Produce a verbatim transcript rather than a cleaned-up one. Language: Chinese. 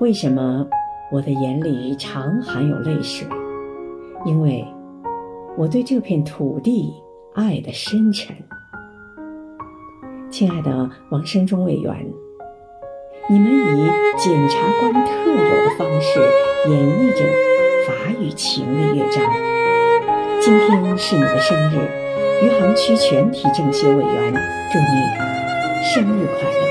为什么我的眼里常含有泪水？因为我对这片土地爱的深沉。亲爱的王生忠委员，你们以检察官特有的方式演绎着法与情的乐章。今天是你的生日，余杭区全体政协委员祝你生日快乐。